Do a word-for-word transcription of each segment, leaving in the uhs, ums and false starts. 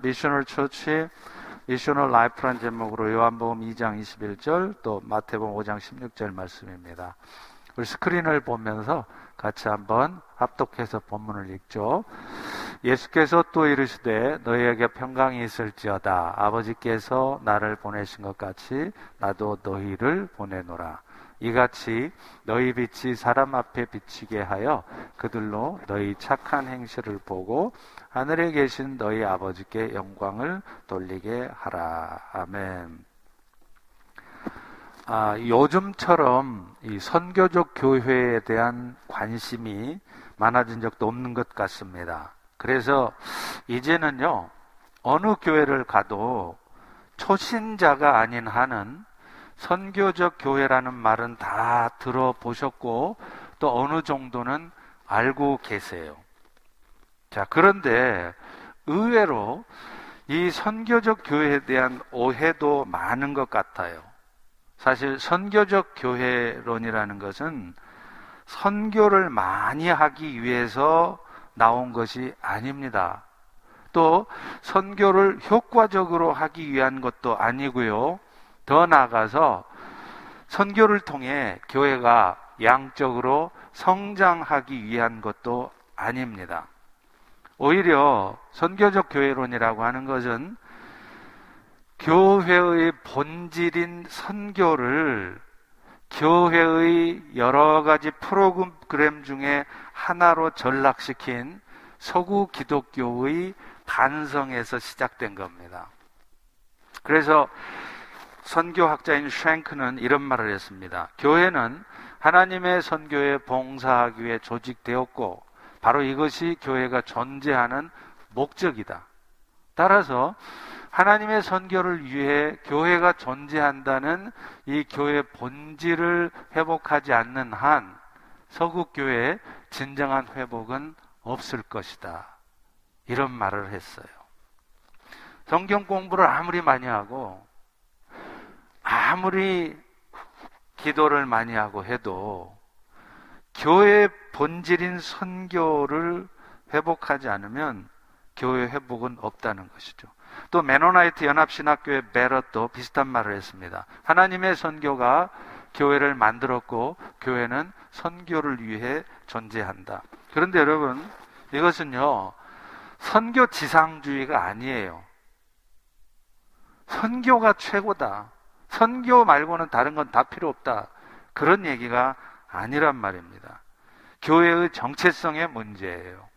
미셔널 처치, 미셔널 라이프라는 제목으로 요한복음 이 장 이십일 절 또 마태복음 오 장 십육 절 말씀입니다. 우리 스크린을 보면서 같이 한번 합독해서 본문을 읽죠. 예수께서 또 이르시되 너희에게 평강이 있을지어다. 아버지께서 나를 보내신 것 같이 나도 너희를 보내노라. 이같이 너희 빛이 사람 앞에 비치게 하여 그들로 너희 착한 행실을 보고 하늘에 계신 너희 아버지께 영광을 돌리게 하라. 아멘. 아, 요즘처럼 이 선교적 교회에 대한 관심이 많아진 적도 없는 것 같습니다. 그래서 이제는요, 어느 교회를 가도 초신자가 아닌 한은 선교적 교회라는 말은 다 들어보셨고 또 어느 정도는 알고 계세요. 자, 그런데 의외로 이 선교적 교회에 대한 오해도 많은 것 같아요. 사실 선교적 교회론이라는 것은 선교를 많이 하기 위해서 나온 것이 아닙니다. 또 선교를 효과적으로 하기 위한 것도 아니고요. 더 나아가서 선교를 통해 교회가 양적으로 성장하기 위한 것도 아닙니다. 오히려 선교적 교회론이라고 하는 것은 교회의 본질인 선교를 교회의 여러 가지 프로그램 중에 하나로 전락시킨 서구 기독교의 반성에서 시작된 겁니다. 그래서 선교학자인 쉔크는 이런 말을 했습니다. 교회는 하나님의 선교에 봉사하기 위해 조직되었고 바로 이것이 교회가 존재하는 목적이다. 따라서 하나님의 선교를 위해 교회가 존재한다는 이 교회 본질을 회복하지 않는 한 서구 교회의 진정한 회복은 없을 것이다. 이런 말을 했어요. 성경 공부를 아무리 많이 하고 아무리 기도를 많이 하고 해도 교회의 본질인 선교를 회복하지 않으면 교회 회복은 없다는 것이죠. 또 메노나이트 연합신학교의 베럿도 비슷한 말을 했습니다. 하나님의 선교가 교회를 만들었고 교회는 선교를 위해 존재한다. 그런데 여러분, 이것은요, 선교 지상주의가 아니에요. 선교가 최고다, 선교 말고는 다른 건 다 필요 없다, 그런 얘기가 아니란 말입니다. 교회의 정체성의 문제예요.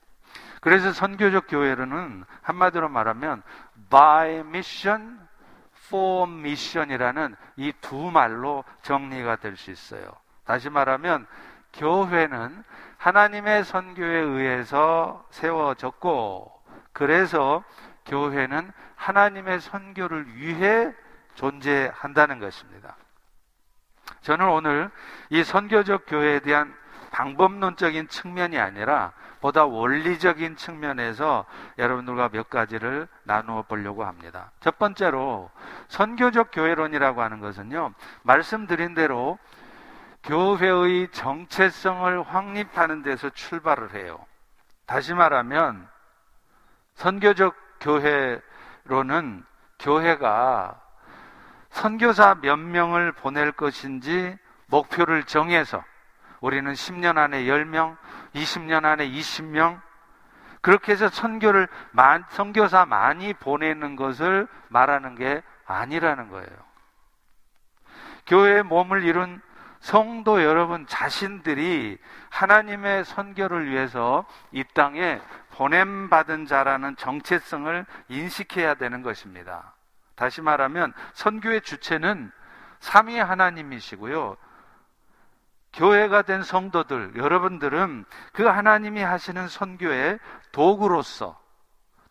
그래서 선교적 교회로는 한마디로 말하면 by mission, for mission이라는 이 두 말로 정리가 될 수 있어요. 다시 말하면 교회는 하나님의 선교에 의해서 세워졌고 그래서 교회는 하나님의 선교를 위해 존재한다는 것입니다. 저는 오늘 이 선교적 교회에 대한 방법론적인 측면이 아니라 보다 원리적인 측면에서 여러분들과 몇 가지를 나누어 보려고 합니다. 첫 번째로 선교적 교회론이라고 하는 것은요, 말씀드린 대로 교회의 정체성을 확립하는 데서 출발을 해요. 다시 말하면 선교적 교회론은 교회가 선교사 몇 명을 보낼 것인지 목표를 정해서 우리는 십 년 안에 십 명, 이십 년 안에 이십 명, 그렇게 해서 선교를, 선교사 많이 보내는 것을 말하는 게 아니라는 거예요. 교회의 몸을 이룬 성도 여러분 자신들이 하나님의 선교를 위해서 이 땅에 보냄받은 자라는 정체성을 인식해야 되는 것입니다. 다시 말하면 선교의 주체는 삼위 하나님이시고요, 교회가 된 성도들, 여러분들은 그 하나님이 하시는 선교의 도구로서,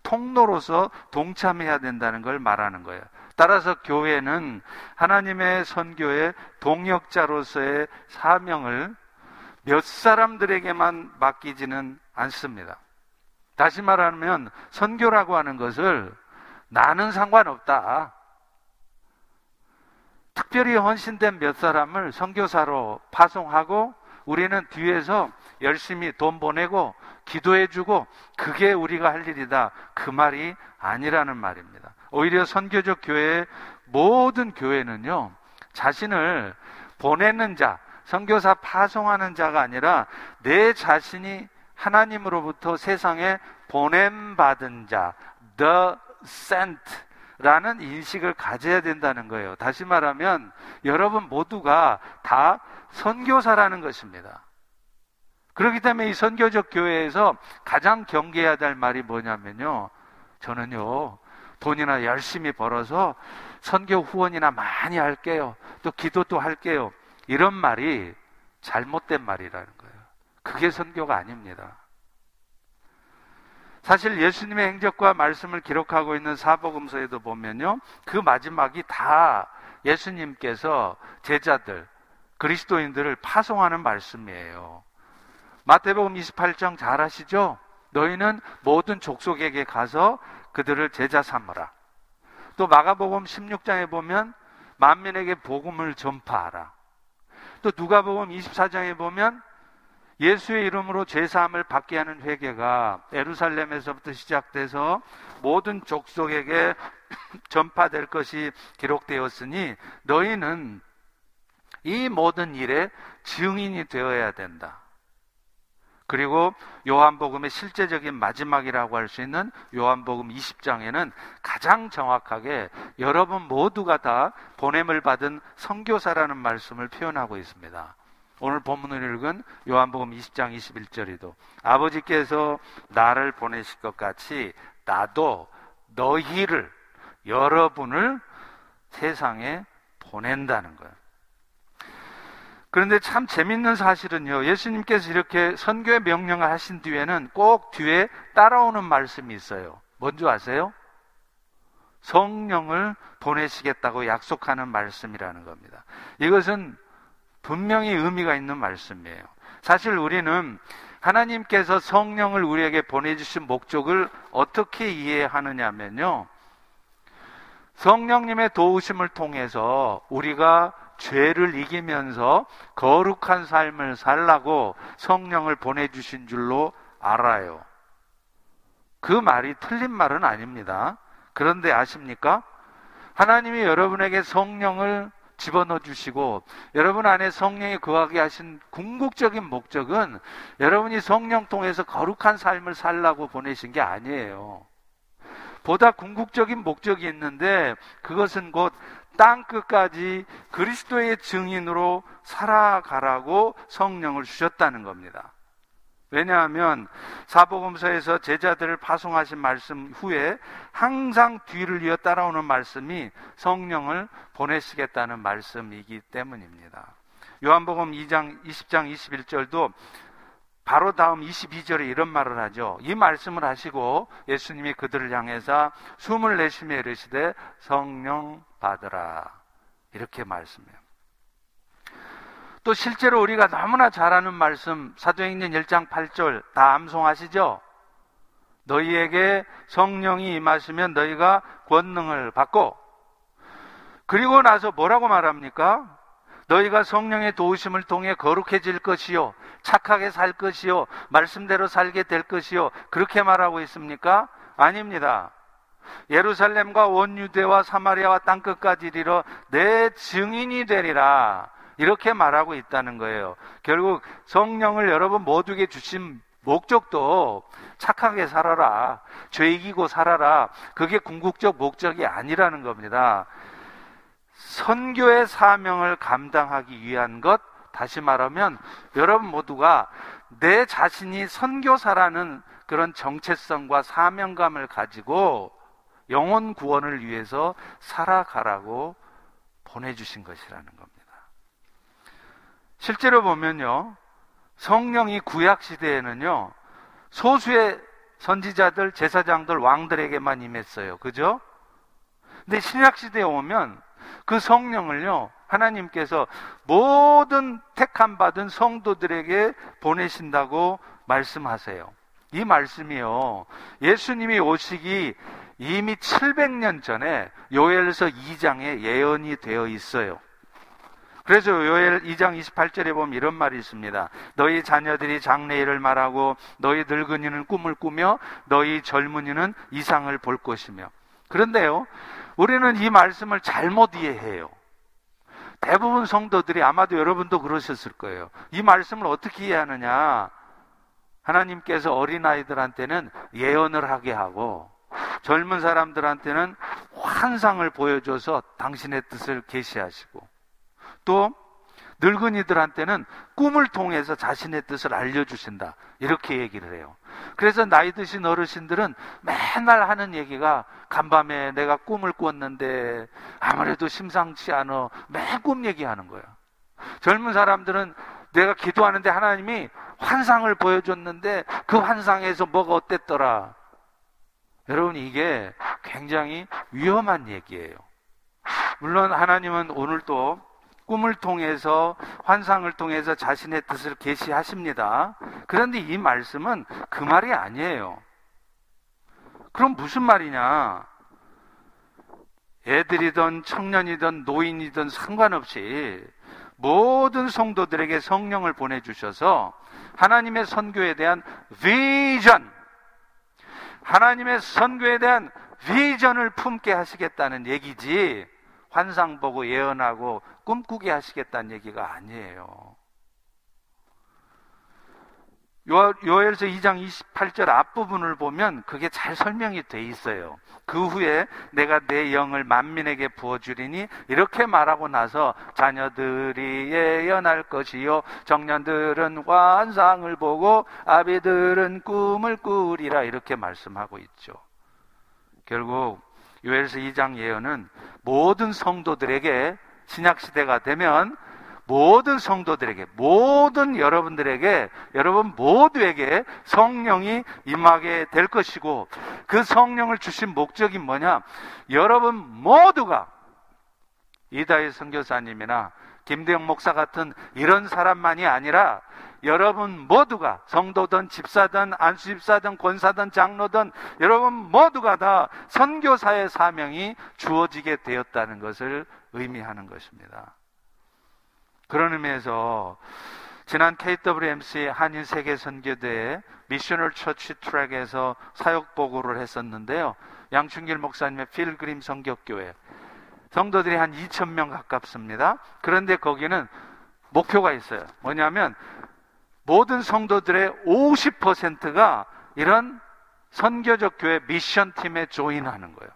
통로로서 동참해야 된다는 걸 말하는 거예요. 따라서 교회는 하나님의 선교의 동역자로서의 사명을 몇 사람들에게만 맡기지는 않습니다. 다시 말하면 선교라고 하는 것을 나는 상관없다, 특별히 헌신된 몇 사람을 선교사로 파송하고 우리는 뒤에서 열심히 돈 보내고 기도해주고 그게 우리가 할 일이다, 그 말이 아니라는 말입니다. 오히려 선교적 교회의 모든 교회는요, 자신을 보내는 자, 선교사 파송하는 자가 아니라 내 자신이 하나님으로부터 세상에 보냄받은 자, the sent 라는 인식을 가져야 된다는 거예요. 다시 말하면 여러분 모두가 다 선교사라는 것입니다. 그렇기 때문에 이 선교적 교회에서 가장 경계해야 될 말이 뭐냐면요, 저는요 돈이나 열심히 벌어서 선교 후원이나 많이 할게요, 또 기도도 할게요, 이런 말이 잘못된 말이라는 거예요. 그게 선교가 아닙니다. 사실 예수님의 행적과 말씀을 기록하고 있는 사복음서에도 보면요, 그 마지막이 다 예수님께서 제자들, 그리스도인들을 파송하는 말씀이에요. 마태복음 이십팔 장 잘 아시죠? 너희는 모든 족속에게 가서 그들을 제자 삼으라. 또 마가복음 십육 장에 보면 만민에게 복음을 전파하라. 또 누가복음 이십사 장에 보면 예수의 이름으로 죄사함을 받게 하는 회개가 예루살렘에서부터 시작돼서 모든 족속에게 전파될 것이 기록되었으니 너희는 이 모든 일에 증인이 되어야 된다. 그리고 요한복음의 실제적인 마지막이라고 할 수 있는 요한복음 이십 장에는 가장 정확하게 여러분 모두가 다 보냄을 받은 선교사라는 말씀을 표현하고 있습니다. 오늘 본문을 읽은 요한복음 이십 장 이십일 절에도 아버지께서 나를 보내실 것 같이 나도 너희를, 여러분을 세상에 보낸다는 거예요. 그런데 참 재밌는 사실은요, 예수님께서 이렇게 선교의 명령을 하신 뒤에는 꼭 뒤에 따라오는 말씀이 있어요. 뭔지 아세요? 성령을 보내시겠다고 약속하는 말씀이라는 겁니다. 이것은 분명히 의미가 있는 말씀이에요. 사실 우리는 하나님께서 성령을 우리에게 보내주신 목적을 어떻게 이해하느냐면요, 성령님의 도우심을 통해서 우리가 죄를 이기면서 거룩한 삶을 살라고 성령을 보내주신 줄로 알아요. 그 말이 틀린 말은 아닙니다. 그런데 아십니까? 하나님이 여러분에게 성령을 집어넣어 주시고 여러분 안에 성령이 거하게 하신 궁극적인 목적은 여러분이 성령 통해서 거룩한 삶을 살라고 보내신 게 아니에요. 보다 궁극적인 목적이 있는데 그것은 곧 땅끝까지 그리스도의 증인으로 살아가라고 성령을 주셨다는 겁니다. 왜냐하면 사복음서에서 제자들을 파송하신 말씀 후에 항상 뒤를 이어 따라오는 말씀이 성령을 보내시겠다는 말씀이기 때문입니다. 요한복음 이 장 이십 장 이십일 절도 바로 다음 이십이 절에 이런 말을 하죠. 이 말씀을 하시고 예수님이 그들을 향해서 숨을 내쉬며 이르시되 성령 받으라, 이렇게 말씀해요. 또 실제로 우리가 너무나 잘 아는 말씀 사도행전 일 장 팔 절 다 암송하시죠? 너희에게 성령이 임하시면 너희가 권능을 받고, 그리고 나서 뭐라고 말합니까? 너희가 성령의 도우심을 통해 거룩해질 것이요, 착하게 살 것이요, 말씀대로 살게 될 것이요, 그렇게 말하고 있습니까? 아닙니다. 예루살렘과 온 유대와 사마리아와 땅끝까지 이르러 내 증인이 되리라, 이렇게 말하고 있다는 거예요. 결국 성령을 여러분 모두에게 주신 목적도 착하게 살아라, 죄 이기고 살아라, 그게 궁극적 목적이 아니라는 겁니다. 선교의 사명을 감당하기 위한 것, 다시 말하면 여러분 모두가 내 자신이 선교사라는 그런 정체성과 사명감을 가지고 영혼 구원을 위해서 살아가라고 보내주신 것이라는 겁니다. 실제로 보면요, 성령이 구약시대에는요 소수의 선지자들, 제사장들, 왕들에게만 임했어요. 그죠? 근데 신약시대에 오면 그 성령을요 하나님께서 모든 택함받은 성도들에게 보내신다고 말씀하세요. 이 말씀이요, 예수님이 오시기 이미 칠백 년 전에 요엘서 이 장에 예언이 되어 있어요. 그래서 요엘 이 장 이십팔 절에 보면 이런 말이 있습니다. 너희 자녀들이 장래일을 말하고 너희 늙은이는 꿈을 꾸며 너희 젊은이는 이상을 볼 것이며. 그런데요, 우리는 이 말씀을 잘못 이해해요. 대부분 성도들이, 아마도 여러분도 그러셨을 거예요. 이 말씀을 어떻게 이해하느냐, 하나님께서 어린아이들한테는 예언을 하게 하고 젊은 사람들한테는 환상을 보여줘서 당신의 뜻을 계시하시고, 또 늙은이들한테는 꿈을 통해서 자신의 뜻을 알려주신다, 이렇게 얘기를 해요. 그래서 나이 드신 어르신들은 맨날 하는 얘기가, 간밤에 내가 꿈을 꿨는데 아무래도 심상치 않아, 맨 꿈 얘기하는 거예요. 젊은 사람들은 내가 기도하는데 하나님이 환상을 보여줬는데 그 환상에서 뭐가 어땠더라. 여러분, 이게 굉장히 위험한 얘기예요. 물론 하나님은 오늘도 꿈을 통해서, 환상을 통해서 자신의 뜻을 계시하십니다. 그런데 이 말씀은 그 말이 아니에요. 그럼 무슨 말이냐? 애들이든 청년이든 노인이든 상관없이 모든 성도들에게 성령을 보내주셔서 하나님의 선교에 대한 비전, 하나님의 선교에 대한 비전을 품게 하시겠다는 얘기지, 환상 보고 예언하고 꿈꾸게 하시겠다는 얘기가 아니에요. 요, 요엘서 이 장 이십팔 절 앞부분을 보면 그게 잘 설명이 돼 있어요. 그 후에 내가 내 영을 만민에게 부어주리니, 이렇게 말하고 나서 자녀들이 예언할 것이요 청년들은 환상을 보고 아비들은 꿈을 꾸리라, 이렇게 말씀하고 있죠. 결국 요엘서 이 장 예언은 모든 성도들에게, 신약시대가 되면 모든 성도들에게, 모든 여러분들에게, 여러분 모두에게 성령이 임하게 될 것이고, 그 성령을 주신 목적이 뭐냐, 여러분 모두가 이다희 선교사님이나 김대영 목사 같은 이런 사람만이 아니라 여러분 모두가, 성도든 집사든 안수집사든 권사든 장로든, 여러분 모두가 다 선교사의 사명이 주어지게 되었다는 것을 의미하는 것입니다. 그런 의미에서 지난 케이더블유엠씨 한인세계선교대의 미셔널 처치 트랙에서 사역보고를 했었는데요, 양춘길 목사님의 필그림 선교교회, 성도들이 한 이천 명 가깝습니다. 그런데 거기는 목표가 있어요. 뭐냐면 모든 성도들의 오십 퍼센트가 이런 선교적 교회 미션팀에 조인하는 거예요.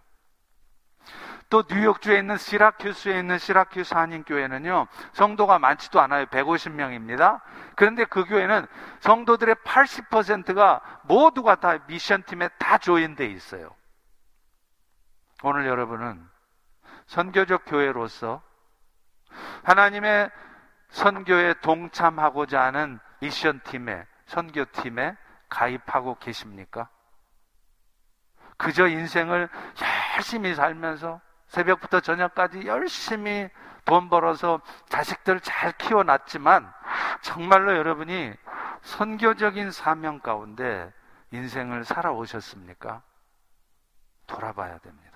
또 뉴욕주에 있는 시라큐스에 있는 시라큐스 한인교회는요, 성도가 많지도 않아요. 백오십 명입니다. 그런데 그 교회는 성도들의 팔십 퍼센트가 모두가 다 미션팀에 다 조인돼 있어요. 오늘 여러분은 선교적 교회로서 하나님의 선교에 동참하고자 하는 미션팀에, 선교팀에 가입하고 계십니까? 그저 인생을 열심히 살면서 새벽부터 저녁까지 열심히 돈 벌어서 자식들 잘 키워놨지만, 정말로 여러분이 선교적인 사명 가운데 인생을 살아오셨습니까? 돌아봐야 됩니다.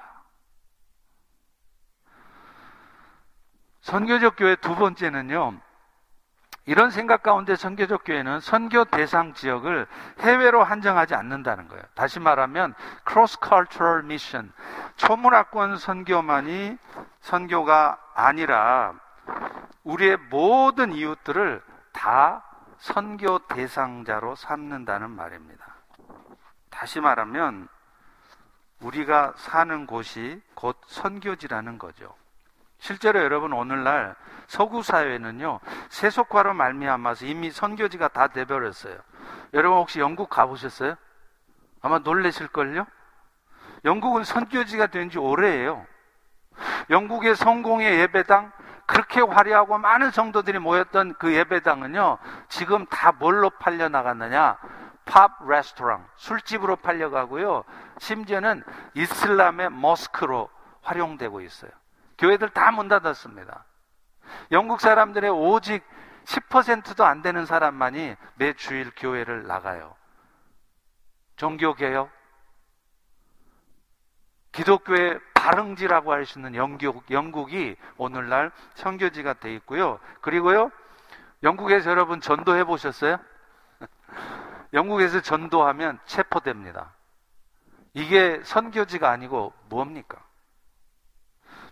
선교적 교회 두 번째는요, 이런 생각 가운데 선교적 교회는 선교 대상 지역을 해외로 한정하지 않는다는 거예요. 다시 말하면 cross cultural mission, 초문화권 선교만이 선교가 아니라 우리의 모든 이웃들을 다 선교 대상자로 삼는다는 말입니다. 다시 말하면 우리가 사는 곳이 곧 선교지라는 거죠. 실제로 여러분, 오늘날 서구 사회는요, 세속화로 말미암아서 이미 선교지가 다 돼버렸어요. 여러분 혹시 영국 가보셨어요? 아마 놀라실걸요? 영국은 선교지가 된 지 오래예요. 영국의 성공의 예배당, 그렇게 화려하고 많은 성도들이 모였던 그 예배당은요, 지금 다 뭘로 팔려나갔느냐, 팝 레스토랑, 술집으로 팔려가고요, 심지어는 이슬람의 모스크로 활용되고 있어요. 교회들 다 문 닫았습니다. 영국 사람들의 오직 십 퍼센트도 안 되는 사람만이 매 주일 교회를 나가요. 종교개혁, 기독교의 다릉지라고 할 수 있는 영국, 영국이 오늘날 선교지가 돼 있고요. 그리고요, 영국에서 여러분 전도해 보셨어요? 영국에서 전도하면 체포됩니다. 이게 선교지가 아니고 뭡니까?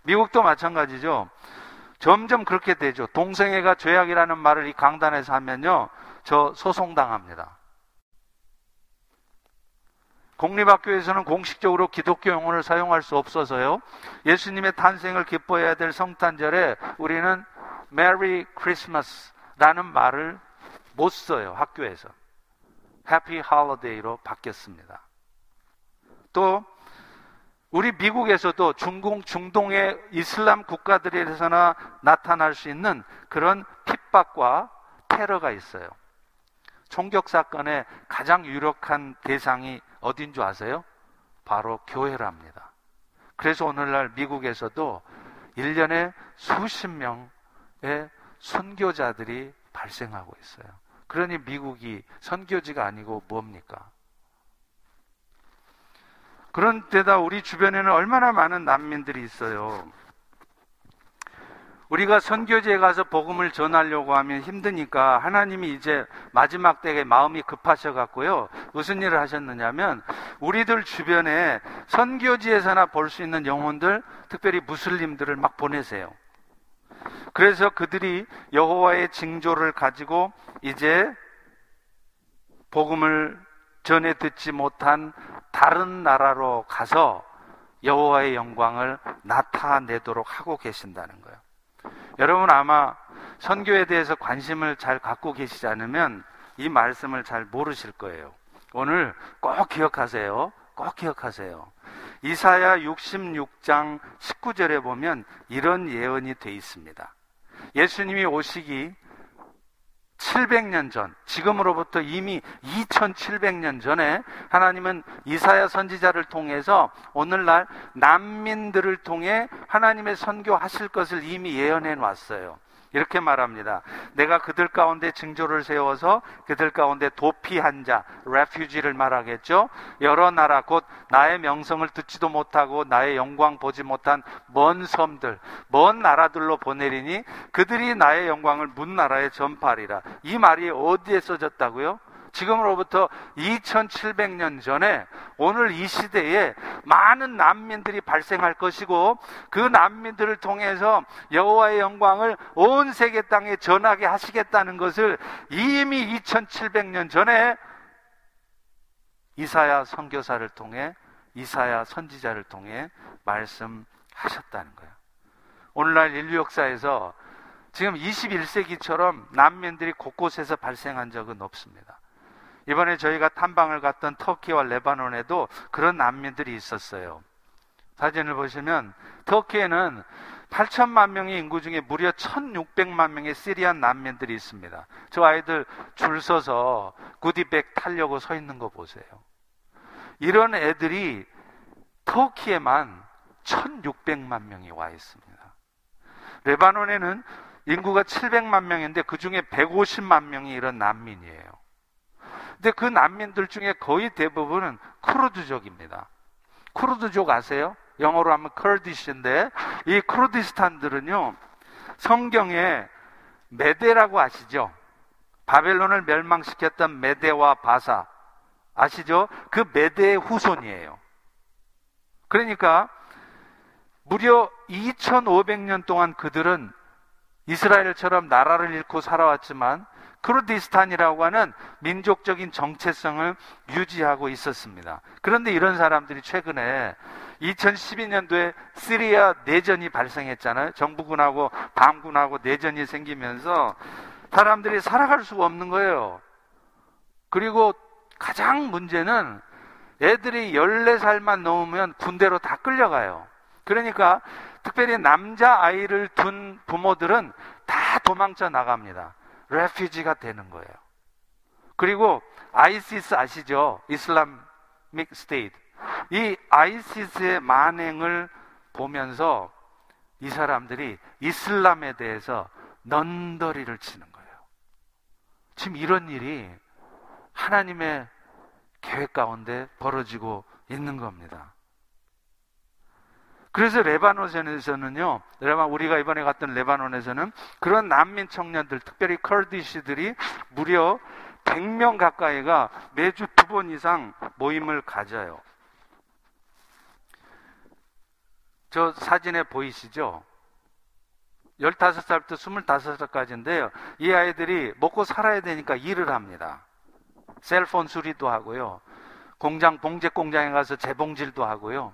미국도 마찬가지죠. 점점 그렇게 되죠. 동성애가 죄악이라는 말을 이 강단에서 하면요, 저 소송당합니다. 공립학교에서는 공식적으로 기독교 용어를 사용할 수 없어서요, 예수님의 탄생을 기뻐해야 될 성탄절에 우리는 메리 크리스마스라는 말을 못 써요. 학교에서 해피 할리데이로 바뀌었습니다. 또 우리 미국에서도 중공, 중동의 이슬람 국가들에서나 나타날 수 있는 그런 핍박과 테러가 있어요. 총격 사건의 가장 유력한 대상이 어딘 줄 아세요? 바로 교회랍니다. 그래서 오늘날 미국에서도 일 년에 수십 명의 선교자들이 발생하고 있어요. 그러니 미국이 선교지가 아니고 뭡니까? 그런 데다 우리 주변에는 얼마나 많은 난민들이 있어요. 우리가 선교지에 가서 복음을 전하려고 하면 힘드니까 하나님이 이제 마지막 때에 마음이 급하셔갖고요, 무슨 일을 하셨느냐면 우리들 주변에 선교지에서나 볼 수 있는 영혼들, 특별히 무슬림들을 막 보내세요. 그래서 그들이 여호와의 징조를 가지고 이제 복음을 전에 듣지 못한 다른 나라로 가서 여호와의 영광을 나타내도록 하고 계신다는 거예요. 여러분 아마 선교에 대해서 관심을 잘 갖고 계시지 않으면 이 말씀을 잘 모르실 거예요. 오늘 꼭 기억하세요. 꼭 기억하세요. 이사야 육십육 장 십구 절에 보면 이런 예언이 돼 있습니다. 예수님이 오시기 칠백 년 전, 지금으로부터 이미 이천칠백 년 전에 하나님은 이사야 선지자를 통해서 오늘날 난민들을 통해 하나님의 선교하실 것을 이미 예언해 놨어요. 이렇게 말합니다. 내가 그들 가운데 징조를 세워서 그들 가운데 도피한 자, refugee를 말하겠죠. 여러 나라, 곧 나의 명성을 듣지도 못하고 나의 영광 보지 못한 먼 섬들, 먼 나라들로 보내리니 그들이 나의 영광을 문 나라에 전파하리라. 이 말이 어디에 써졌다고요? 지금으로부터 이천칠백 년 전에 오늘 이 시대에 많은 난민들이 발생할 것이고, 그 난민들을 통해서 여호와의 영광을 온 세계 땅에 전하게 하시겠다는 것을 이미 이천칠백 년 전에 이사야 선교사를 통해, 이사야 선지자를 통해 말씀하셨다는 거예요. 오늘날 인류 역사에서 지금 이십일 세기처럼 난민들이 곳곳에서 발생한 적은 없습니다. 이번에 저희가 탐방을 갔던 터키와 레바논에도 그런 난민들이 있었어요. 사진을 보시면 터키에는 팔천만 명의 인구 중에 무려 천육백만 명의 시리안 난민들이 있습니다. 저 아이들 줄 서서 구디백 타려고 서 있는 거 보세요. 이런 애들이 터키에만 천육백만 명이 와 있습니다. 레바논에는 인구가 칠백만 명인데 그 중에 백오십만 명이 이런 난민이에요. 근데 그 난민들 중에 거의 대부분은 쿠르드족입니다. 쿠르드족 아세요? 영어로 하면 쿠르디시인데, 이 쿠르디스탄들은요, 성경에 메대라고 아시죠? 바벨론을 멸망시켰던 메대와 바사 아시죠? 그 메대의 후손이에요. 그러니까 무려 이천오백 년 동안 그들은 이스라엘처럼 나라를 잃고 살아왔지만 쿠르디스탄이라고 하는 민족적인 정체성을 유지하고 있었습니다. 그런데 이런 사람들이 최근에 이천십이 년도에 시리아 내전이 발생했잖아요. 정부군하고 반군하고 내전이 생기면서 사람들이 살아갈 수가 없는 거예요. 그리고 가장 문제는 애들이 열네 살만 넘으면 군대로 다 끌려가요. 그러니까 특별히 남자아이를 둔 부모들은 다 도망쳐 나갑니다. 레퓨지가 되는 거예요. 그리고 아이시스 아시죠? 이슬람믹 스테이트. 이 아이시스의 만행을 보면서 이 사람들이 이슬람에 대해서 넌더리를 치는 거예요. 지금 이런 일이 하나님의 계획 가운데 벌어지고 있는 겁니다. 그래서 레바논에서는요, 레바, 우리가 이번에 갔던 레바논에서는 그런 난민 청년들, 특별히 쿠르디시들이 무려 백 명 가까이가 매주 두 번 이상 모임을 가져요. 저 사진에 보이시죠? 열다섯 살부터 스물다섯 살까지인데요. 이 아이들이 먹고 살아야 되니까 일을 합니다. 셀폰 수리도 하고요. 공장, 봉제 공장에 가서 재봉질도 하고요.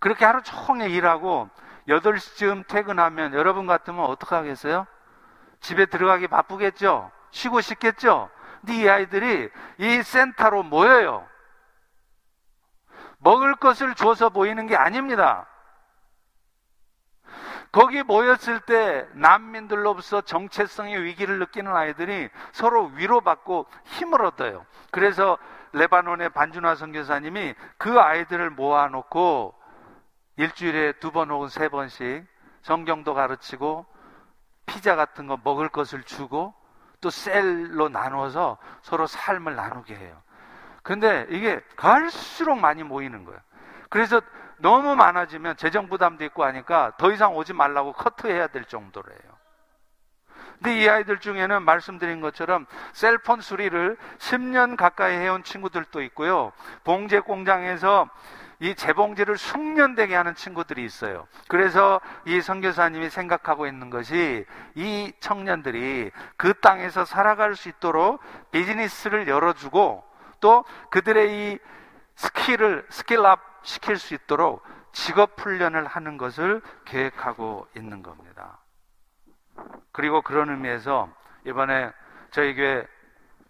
그렇게 하루 종일 일하고 여덟 시쯤 퇴근하면 여러분 같으면 어떻게 하겠어요? 집에 들어가기 바쁘겠죠? 쉬고 싶겠죠? 근데 이 아이들이 이 센터로 모여요. 먹을 것을 줘서 모이는 게 아닙니다. 거기 모였을 때 난민들로부터 정체성의 위기를 느끼는 아이들이 서로 위로받고 힘을 얻어요. 그래서 레바논의 반준화 선교사님이 그 아이들을 모아놓고 일주일에 두 번 혹은 세 번씩 성경도 가르치고 피자 같은 거 먹을 것을 주고 또 셀로 나누어서 서로 삶을 나누게 해요. 근데 이게 갈수록 많이 모이는 거예요. 그래서 너무 많아지면 재정 부담도 있고 하니까 더 이상 오지 말라고 커트해야 될 정도래요. 근데 이 아이들 중에는 말씀드린 것처럼 셀폰 수리를 십 년 가까이 해온 친구들도 있고요. 봉제 공장에서 이 재봉지를 숙련되게 하는 친구들이 있어요. 그래서 이 선교사님이 생각하고 있는 것이 이 청년들이 그 땅에서 살아갈 수 있도록 비즈니스를 열어주고 또 그들의 이 스킬을 스킬업 시킬 수 있도록 직업 훈련을 하는 것을 계획하고 있는 겁니다. 그리고 그런 의미에서 이번에 저희 교회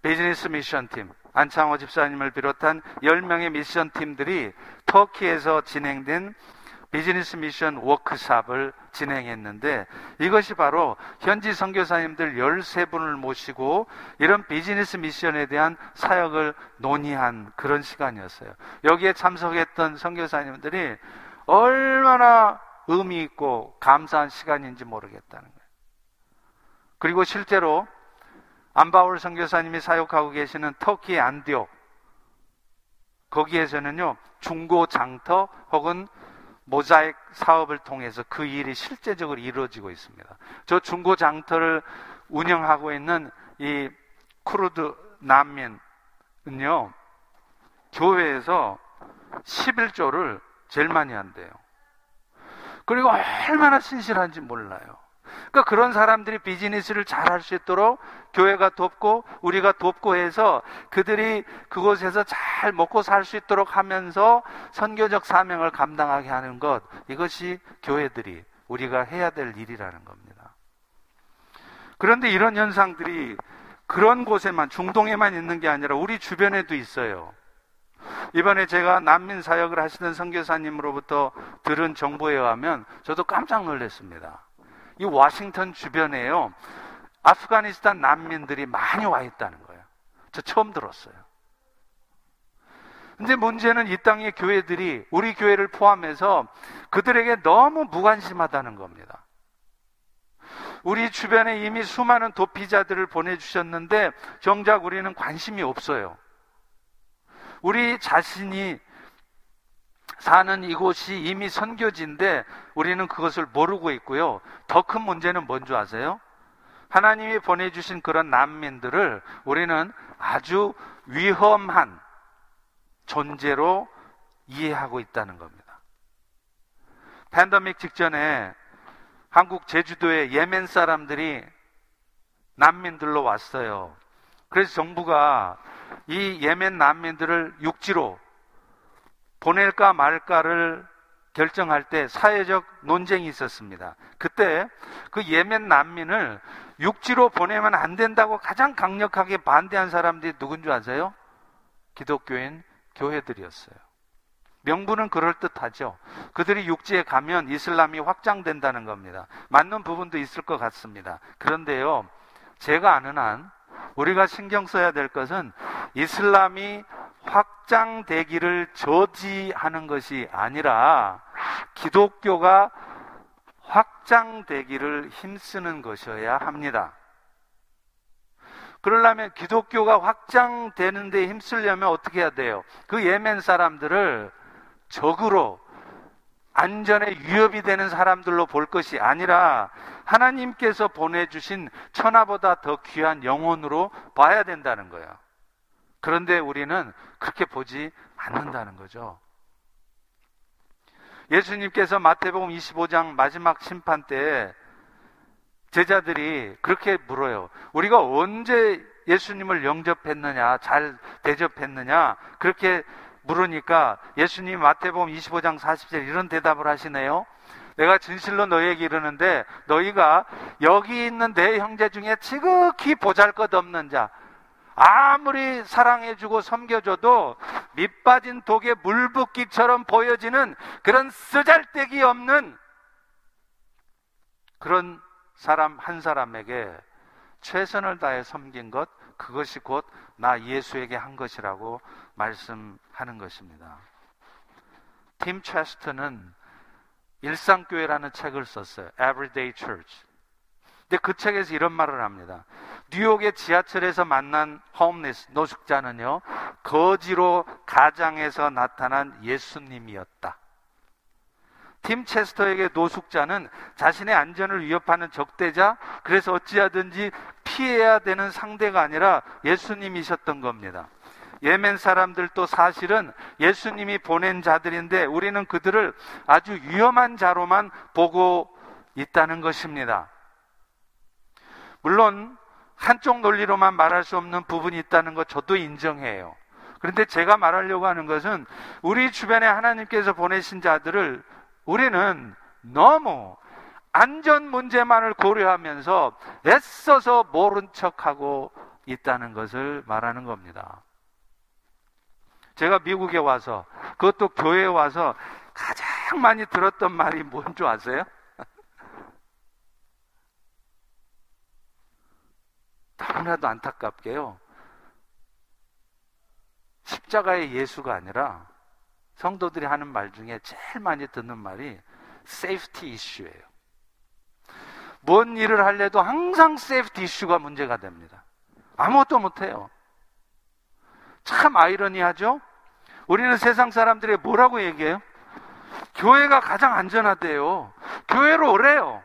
비즈니스 미션팀 안창호 집사님을 비롯한 열 명의 미션팀들이 터키에서 진행된 비즈니스 미션 워크샵을 진행했는데 이것이 바로 현지 선교사님들 열세 분을 모시고 이런 비즈니스 미션에 대한 사역을 논의한 그런 시간이었어요. 여기에 참석했던 선교사님들이 얼마나 의미 있고 감사한 시간인지 모르겠다는 거예요. 그리고 실제로 안바울 선교사님이 사역하고 계시는 터키의 안디옥 거기에서는요 중고 장터 혹은 모자익 사업을 통해서 그 일이 실제적으로 이루어지고 있습니다. 저 중고 장터를 운영하고 있는 이 쿠르드 난민은요 교회에서 십일조를 제일 많이 한대요. 그리고 얼마나 신실한지 몰라요. 그러니까 그런 사람들이 비즈니스를 잘할 수 있도록 교회가 돕고 우리가 돕고 해서 그들이 그곳에서 잘 먹고 살 수 있도록 하면서 선교적 사명을 감당하게 하는 것, 이것이 교회들이 우리가 해야 될 일이라는 겁니다. 그런데 이런 현상들이 그런 곳에만, 중동에만 있는 게 아니라 우리 주변에도 있어요. 이번에 제가 난민 사역을 하시는 선교사님으로부터 들은 정보에 의하면 저도 깜짝 놀랐습니다. 이 워싱턴 주변에요 아프가니스탄 난민들이 많이 와 있다는 거예요. 저 처음 들었어요. 근데 문제는 이 땅의 교회들이 우리 교회를 포함해서 그들에게 너무 무관심하다는 겁니다. 우리 주변에 이미 수많은 도피자들을 보내주셨는데 정작 우리는 관심이 없어요. 우리 자신이 사는 이곳이 이미 선교지인데 우리는 그것을 모르고 있고요. 더 큰 문제는 뭔지 아세요? 하나님이 보내주신 그런 난민들을 우리는 아주 위험한 존재로 이해하고 있다는 겁니다. 팬데믹 직전에 한국 제주도에 예멘 사람들이 난민들로 왔어요. 그래서 정부가 이 예멘 난민들을 육지로 보낼까 말까를 결정할 때 사회적 논쟁이 있었습니다. 그때 그 예멘 난민을 육지로 보내면 안 된다고 가장 강력하게 반대한 사람들이 누군지 아세요? 기독교인 교회들이었어요. 명분은 그럴듯하죠. 그들이 육지에 가면 이슬람이 확장된다는 겁니다. 맞는 부분도 있을 것 같습니다. 그런데요, 제가 아는 한 우리가 신경 써야 될 것은 이슬람이 확장되기를 저지하는 것이 아니라 기독교가 확장되기를 힘쓰는 것이어야 합니다. 그러려면 기독교가 확장되는 데 힘쓰려면 어떻게 해야 돼요? 그 예멘 사람들을 적으로 안전에 위협이 되는 사람들로 볼 것이 아니라 하나님께서 보내주신 천하보다 더 귀한 영혼으로 봐야 된다는 거예요. 그런데 우리는 그렇게 보지 않는다는 거죠. 예수님께서 마태복음 이십오 장 마지막 심판 때에 제자들이 그렇게 물어요. 우리가 언제 예수님을 영접했느냐, 잘 대접했느냐 그렇게 물으니까 예수님 마태복음 이십오 장 사십 절 이런 대답을 하시네요. 내가 진실로 너희에게 이르는데 너희가 여기 있는 내 형제 중에 지극히 보잘것없는 자, 아무리 사랑해주고 섬겨줘도 밑빠진 독에 물붓기처럼 보여지는 그런 쓰잘데기 없는 그런 사람 한 사람에게 최선을 다해 섬긴 것, 그것이 곧 나 예수에게 한 것이라고 말씀하는 것입니다. 팀 체스트는 일상교회라는 책을 썼어요. Everyday Church. 근데 그 책에서 이런 말을 합니다. 뉴욕의 지하철에서 만난 홈리스, 노숙자는요, 거지로 가장해서 나타난 예수님이었다. 팀 체스터에게 노숙자는 자신의 안전을 위협하는 적대자, 그래서 어찌하든지 피해야 되는 상대가 아니라 예수님이셨던 겁니다. 예멘 사람들도 사실은 예수님이 보낸 자들인데 우리는 그들을 아주 위험한 자로만 보고 있다는 것입니다. 물론 한쪽 논리로만 말할 수 없는 부분이 있다는 것 저도 인정해요. 그런데 제가 말하려고 하는 것은 우리 주변에 하나님께서 보내신 자들을 우리는 너무 안전 문제만을 고려하면서 애써서 모른 척하고 있다는 것을 말하는 겁니다. 제가 미국에 와서, 그것도 교회에 와서 가장 많이 들었던 말이 뭔 줄 아세요? 너무나도 안타깝게요, 십자가의 예수가 아니라 성도들이 하는 말 중에 제일 많이 듣는 말이 세이프티 이슈예요. 뭔 일을 하려도 항상 세이프티 이슈가 문제가 됩니다. 아무것도 못해요. 참 아이러니하죠? 우리는 세상 사람들이 뭐라고 얘기해요? 교회가 가장 안전하대요. 교회로 오래요.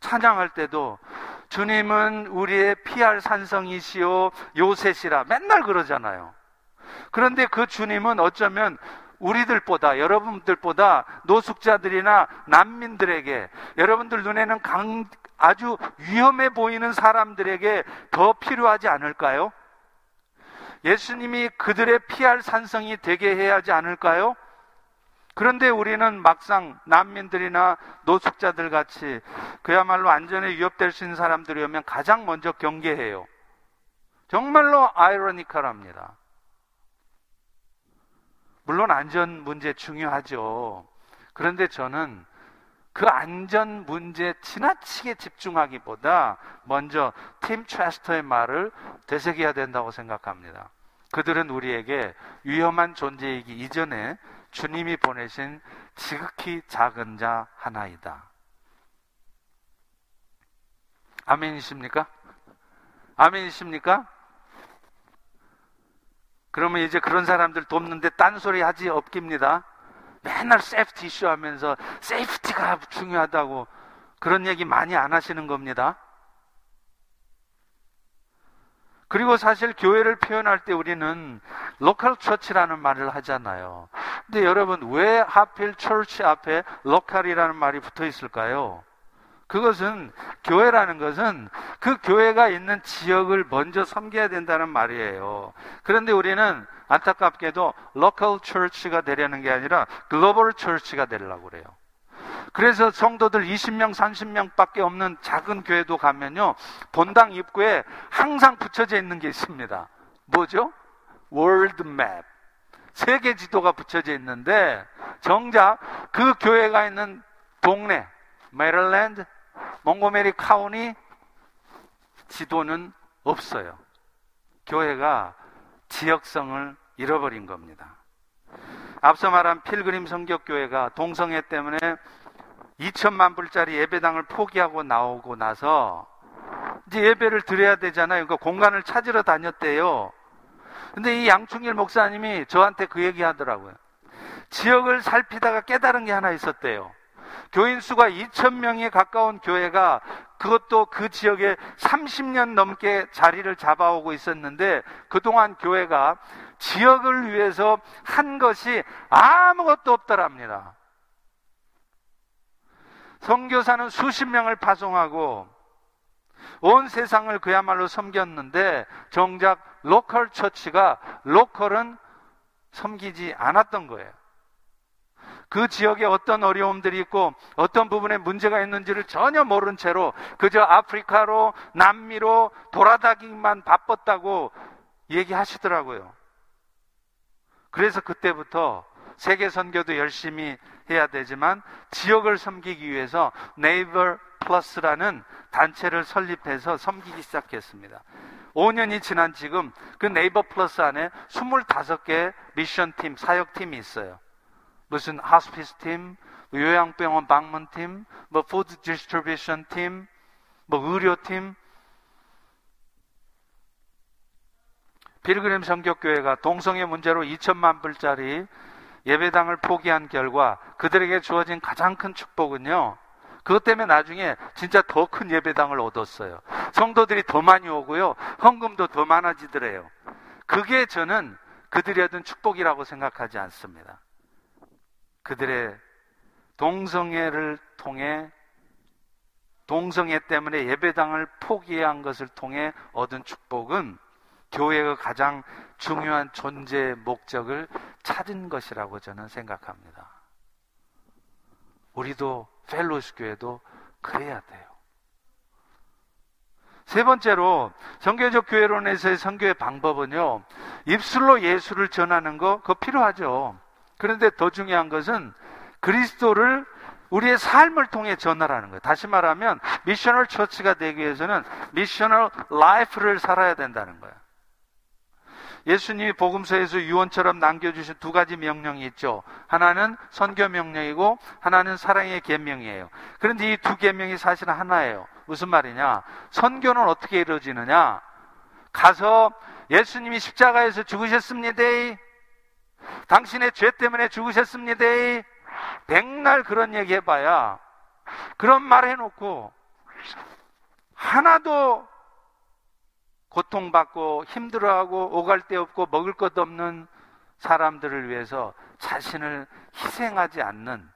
찬양할 때도 주님은 우리의 피할 산성이시오 요새시라 맨날 그러잖아요. 그런데 그 주님은 어쩌면 우리들보다, 여러분들보다 노숙자들이나 난민들에게, 여러분들 눈에는 강, 아주 위험해 보이는 사람들에게 더 필요하지 않을까요? 예수님이 그들의 피할 산성이 되게 해야 하지 않을까요? 그런데 우리는 막상 난민들이나 노숙자들 같이 그야말로 안전에 위협될 수 있는 사람들이 오면 가장 먼저 경계해요. 정말로 아이러니컬합니다. 물론 안전 문제 중요하죠. 그런데 저는 그 안전 문제에 지나치게 집중하기보다 먼저 팀 체스터의 말을 되새겨야 된다고 생각합니다. 그들은 우리에게 위험한 존재이기 이전에 주님이 보내신 지극히 작은 자 하나이다. 아멘이십니까? 아멘이십니까? 그러면 이제 그런 사람들 돕는데 딴소리 하지 없깁니다. 맨날 세이프티 이슈 하면서 세이프티가 중요하다고 그런 얘기 많이 안 하시는 겁니다. 그리고 사실 교회를 표현할 때 우리는 로컬 처치라는 말을 하잖아요. 근데 여러분, 왜 하필 처치 앞에 로컬이라는 말이 붙어 있을까요? 그것은, 교회라는 것은 그 교회가 있는 지역을 먼저 섬겨야 된다는 말이에요. 그런데 우리는 안타깝게도 로컬 처치가 되려는 게 아니라 글로벌 처치가 되려고 그래요. 그래서 성도들 이십 명, 삼십 명 밖에 없는 작은 교회도 가면요, 본당 입구에 항상 붙여져 있는 게 있습니다. 뭐죠? 월드맵, 세계 지도가 붙여져 있는데 정작 그 교회가 있는 동네, 메릴랜드, 몽고메리 카운티 지도는 없어요. 교회가 지역성을 잃어버린 겁니다. 앞서 말한 필그림 선교교회가 동성애 때문에 이천만 불짜리 예배당을 포기하고 나오고 나서 이제 예배를 드려야 되잖아요. 그러니까 공간을 찾으러 다녔대요. 근데 이 양충일 목사님이 저한테 그 얘기 하더라고요. 지역을 살피다가 깨달은 게 하나 있었대요. 교인 수가 이천 명에 가까운 교회가 그것도 그 지역에 삼십 년 넘게 자리를 잡아오고 있었는데, 그동안 교회가 지역을 위해서 한 것이 아무것도 없더랍니다. 선교사는 수십 명을 파송하고 온 세상을 그야말로 섬겼는데, 정작 로컬 처치가, 로컬은 섬기지 않았던 거예요. 그 지역에 어떤 어려움들이 있고 어떤 부분에 문제가 있는지를 전혀 모른 채로 그저 아프리카로, 남미로 돌아다니기만 바빴다고 얘기하시더라고요. 그래서 그때부터 세계 선교도 열심히 해야 되지만 지역을 섬기기 위해서 네이버 플러스라는 단체를 설립해서 섬기기 시작했습니다. 오 년이 지난 지금 그 네이버 플러스 안에 이십오 개의 미션팀, 사역팀이 있어요. 무슨 하스피스 팀, 요양병원 방문팀, 뭐 푸드 디스트리뷰션 팀, 뭐 의료팀. 필그림 선교교회가 동성애 문제로 이천만 불짜리 예배당을 포기한 결과 그들에게 주어진 가장 큰 축복은요, 그것 때문에 나중에 진짜 더 큰 예배당을 얻었어요. 성도들이 더 많이 오고요, 헌금도 더 많아지더래요. 그게 저는 그들이 얻은 축복이라고 생각하지 않습니다. 그들의 동성애를 통해, 동성애 때문에 예배당을 포기한 것을 통해 얻은 축복은 교회의 가장 중요한 존재의 목적을 찾은 것이라고 저는 생각합니다. 우리도, 펠로스 교회도 그래야 돼요. 세 번째로, 선교적 교회론에서의 선교의 방법은요, 입술로 예수를 전하는 거, 그거 필요하죠. 그런데 더 중요한 것은 그리스도를 우리의 삶을 통해 전하라는 거예요. 다시 말하면 미셔널 처치가 되기 위해서는 미셔널 라이프를 살아야 된다는 거예요. 예수님이 복음서에서 유언처럼 남겨주신 두 가지 명령이 있죠. 하나는 선교 명령이고 하나는 사랑의 계명이에요. 그런데 이 두 계명이 사실은 하나예요. 무슨 말이냐? 선교는 어떻게 이루어지느냐? 가서 예수님이 십자가에서 죽으셨습니다, 당신의 죄 때문에 죽으셨습니다, 백날 그런 얘기 해봐야, 그런 말 해놓고 하나도 고통받고 힘들어하고 오갈 데 없고 먹을 것도 없는 사람들을 위해서 자신을 희생하지 않는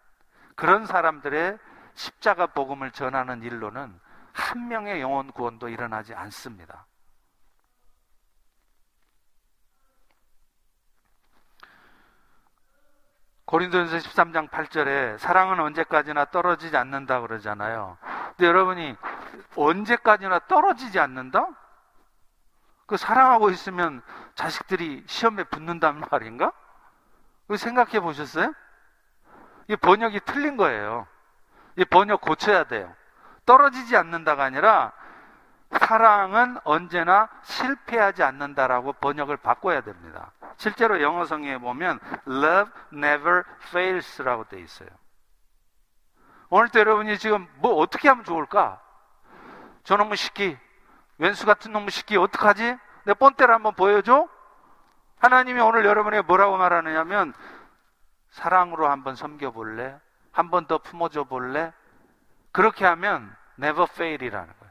그런 사람들의 십자가 복음을 전하는 일로는 한 명의 영혼 구원도 일어나지 않습니다. 고린도전서 십삼 장 팔 절에 사랑은 언제까지나 떨어지지 않는다 그러잖아요. 근데 여러분이 언제까지나 떨어지지 않는다? 그 사랑하고 있으면 자식들이 시험에 붙는다는 말인가? 그 생각해 보셨어요? 이 번역이 틀린 거예요. 이 번역 고쳐야 돼요. 떨어지지 않는다가 아니라 사랑은 언제나 실패하지 않는다라고 번역을 바꿔야 됩니다. 실제로 영어 성경에 보면 Love never fails라고 되어 있어요. 오늘도 여러분이 지금 뭐 어떻게 하면 좋을까? 저놈의 시끼, 왼수 같은 놈의 시끼, 어떡하지? 내 뻔때를 한번 보여줘? 하나님이 오늘 여러분에게 뭐라고 말하느냐면, 사랑으로 한번 섬겨볼래? 한번 더 품어줘 볼래? 그렇게 하면 never fail이라는 거예요.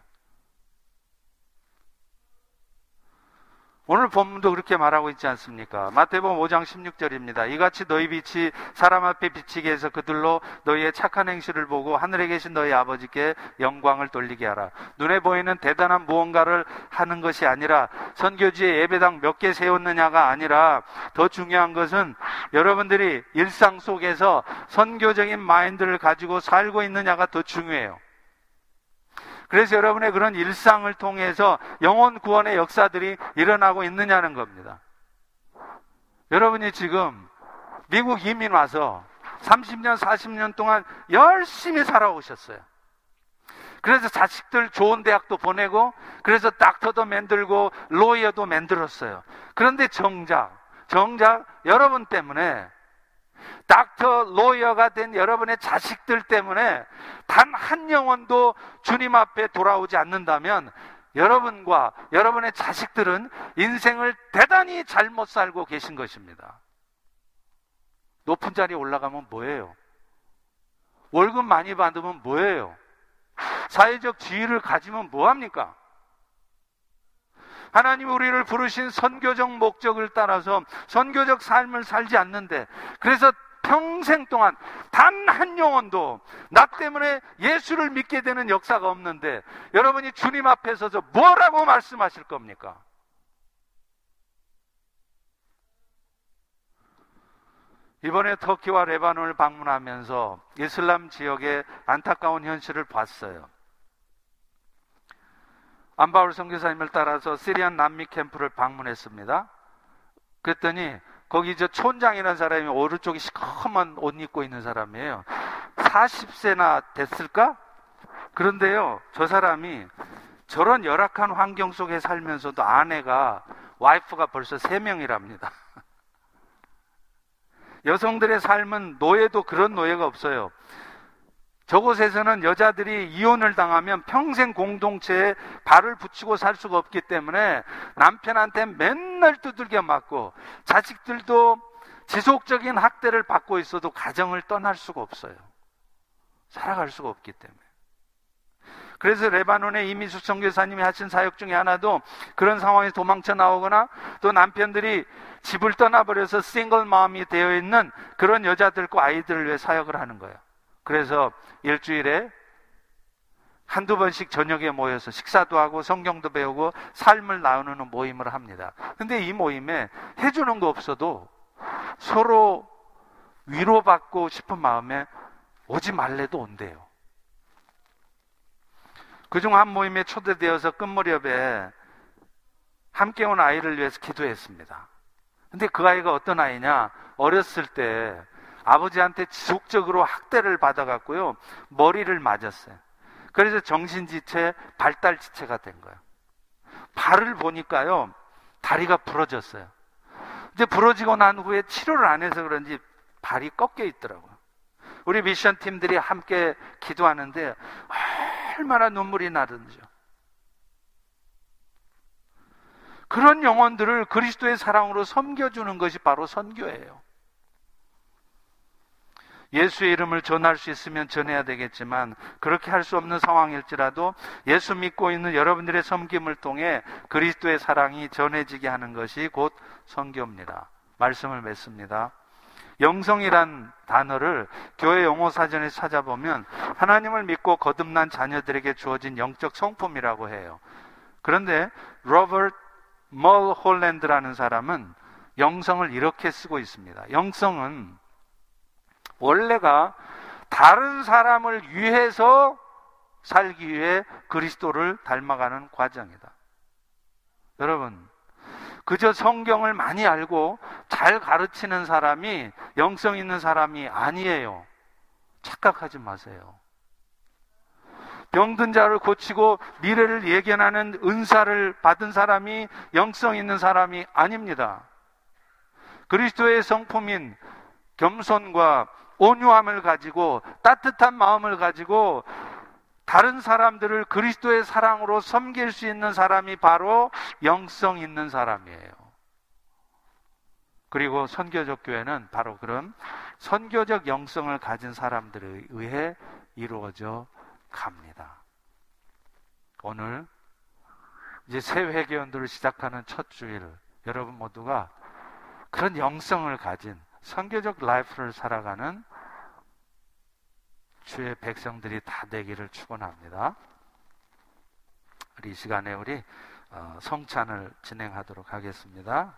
오늘 본문도 그렇게 말하고 있지 않습니까? 마태복음 오 장 십육 절입니다. 이같이 너희 빛이 사람 앞에 비치게 해서 그들로 너희의 착한 행실을 보고 하늘에 계신 너희 아버지께 영광을 돌리게 하라. 눈에 보이는 대단한 무언가를 하는 것이 아니라, 선교지에 예배당 몇 개 세웠느냐가 아니라, 더 중요한 것은 여러분들이 일상 속에서 선교적인 마인드를 가지고 살고 있느냐가 더 중요해요. 그래서 여러분의 그런 일상을 통해서 영혼 구원의 역사들이 일어나고 있느냐는 겁니다. 여러분이 지금 미국 이민 와서 삼십 년, 사십 년 동안 열심히 살아오셨어요. 그래서 자식들 좋은 대학도 보내고, 그래서 닥터도 만들고 로이어도 만들었어요. 그런데 정작, 정작 여러분 때문에, 닥터, 로이어가 된 여러분의 자식들 때문에 단 한 영혼도 주님 앞에 돌아오지 않는다면, 여러분과 여러분의 자식들은 인생을 대단히 잘못 살고 계신 것입니다. 높은 자리에 올라가면 뭐예요? 월급 많이 받으면 뭐예요? 사회적 지위를 가지면 뭐합니까? 하나님 우리를 부르신 선교적 목적을 따라서 선교적 삶을 살지 않는데, 그래서 평생 동안 단 한 영혼도 나 때문에 예수를 믿게 되는 역사가 없는데, 여러분이 주님 앞에 서서 뭐라고 말씀하실 겁니까? 이번에 터키와 레바논을 방문하면서 이슬람 지역의 안타까운 현실을 봤어요. 안바울 선교사님을 따라서 시리안 난민 캠프를 방문했습니다. 그랬더니 거기 저 촌장이라는 사람이 오른쪽에 시커먼 옷 입고 있는 사람이에요. 사십 세나 됐을까? 그런데요, 저 사람이 저런 열악한 환경 속에 살면서도 아내가, 와이프가 벌써 세 명이랍니다. 여성들의 삶은 노예도 그런 노예가 없어요. 저곳에서는 여자들이 이혼을 당하면 평생 공동체에 발을 붙이고 살 수가 없기 때문에 남편한테 맨날 두들겨 맞고, 자식들도 지속적인 학대를 받고 있어도 가정을 떠날 수가 없어요. 살아갈 수가 없기 때문에. 그래서 레바논의 이미숙 선교사님이 하신 사역 중에 하나도 그런 상황에서 도망쳐 나오거나, 또 남편들이 집을 떠나버려서 싱글 맘이 되어 있는 그런 여자들과 아이들을 위해 사역을 하는 거예요. 그래서 일주일에 한두 번씩 저녁에 모여서 식사도 하고 성경도 배우고 삶을 나누는 모임을 합니다. 근데 이 모임에 해주는 거 없어도 서로 위로받고 싶은 마음에 오지 말래도 온대요. 그중 한 모임에 초대되어서 끝 무렵에 함께 온 아이를 위해서 기도했습니다. 근데 그 아이가 어떤 아이냐, 어렸을 때 아버지한테 지속적으로 학대를 받아갖고요, 머리를 맞았어요. 그래서 정신지체, 발달지체가 된 거예요. 발을 보니까요, 다리가 부러졌어요. 이제 부러지고 난 후에 치료를 안 해서 그런지 발이 꺾여 있더라고요. 우리 미션팀들이 함께 기도하는데 얼마나 눈물이 나든지요. 그런 영혼들을 그리스도의 사랑으로 섬겨주는 것이 바로 선교예요. 예수의 이름을 전할 수 있으면 전해야 되겠지만, 그렇게 할 수 없는 상황일지라도 예수 믿고 있는 여러분들의 섬김을 통해 그리스도의 사랑이 전해지게 하는 것이 곧 선교입니다. 말씀을 맺습니다. 영성이란 단어를 교회 용어사전에 찾아보면 하나님을 믿고 거듭난 자녀들에게 주어진 영적 성품이라고 해요. 그런데 로버트 멀홀랜드라는 사람은 영성을 이렇게 쓰고 있습니다. 영성은 원래가 다른 사람을 위해서 살기 위해 그리스도를 닮아가는 과정이다. 여러분, 그저 성경을 많이 알고 잘 가르치는 사람이 영성 있는 사람이 아니에요. 착각하지 마세요. 병든 자를 고치고 미래를 예견하는 은사를 받은 사람이 영성 있는 사람이 아닙니다. 그리스도의 성품인 겸손과 온유함을 가지고 따뜻한 마음을 가지고 다른 사람들을 그리스도의 사랑으로 섬길 수 있는 사람이 바로 영성 있는 사람이에요. 그리고 선교적 교회는 바로 그런 선교적 영성을 가진 사람들에 의해 이루어져 갑니다. 오늘 이제 새 회개연도를 시작하는 첫 주일, 여러분 모두가 그런 영성을 가진 선교적 라이프를 살아가는 주의 백성들이 다 되기를 축원합니다. 우리 이 시간에 우리 성찬을 진행하도록 하겠습니다.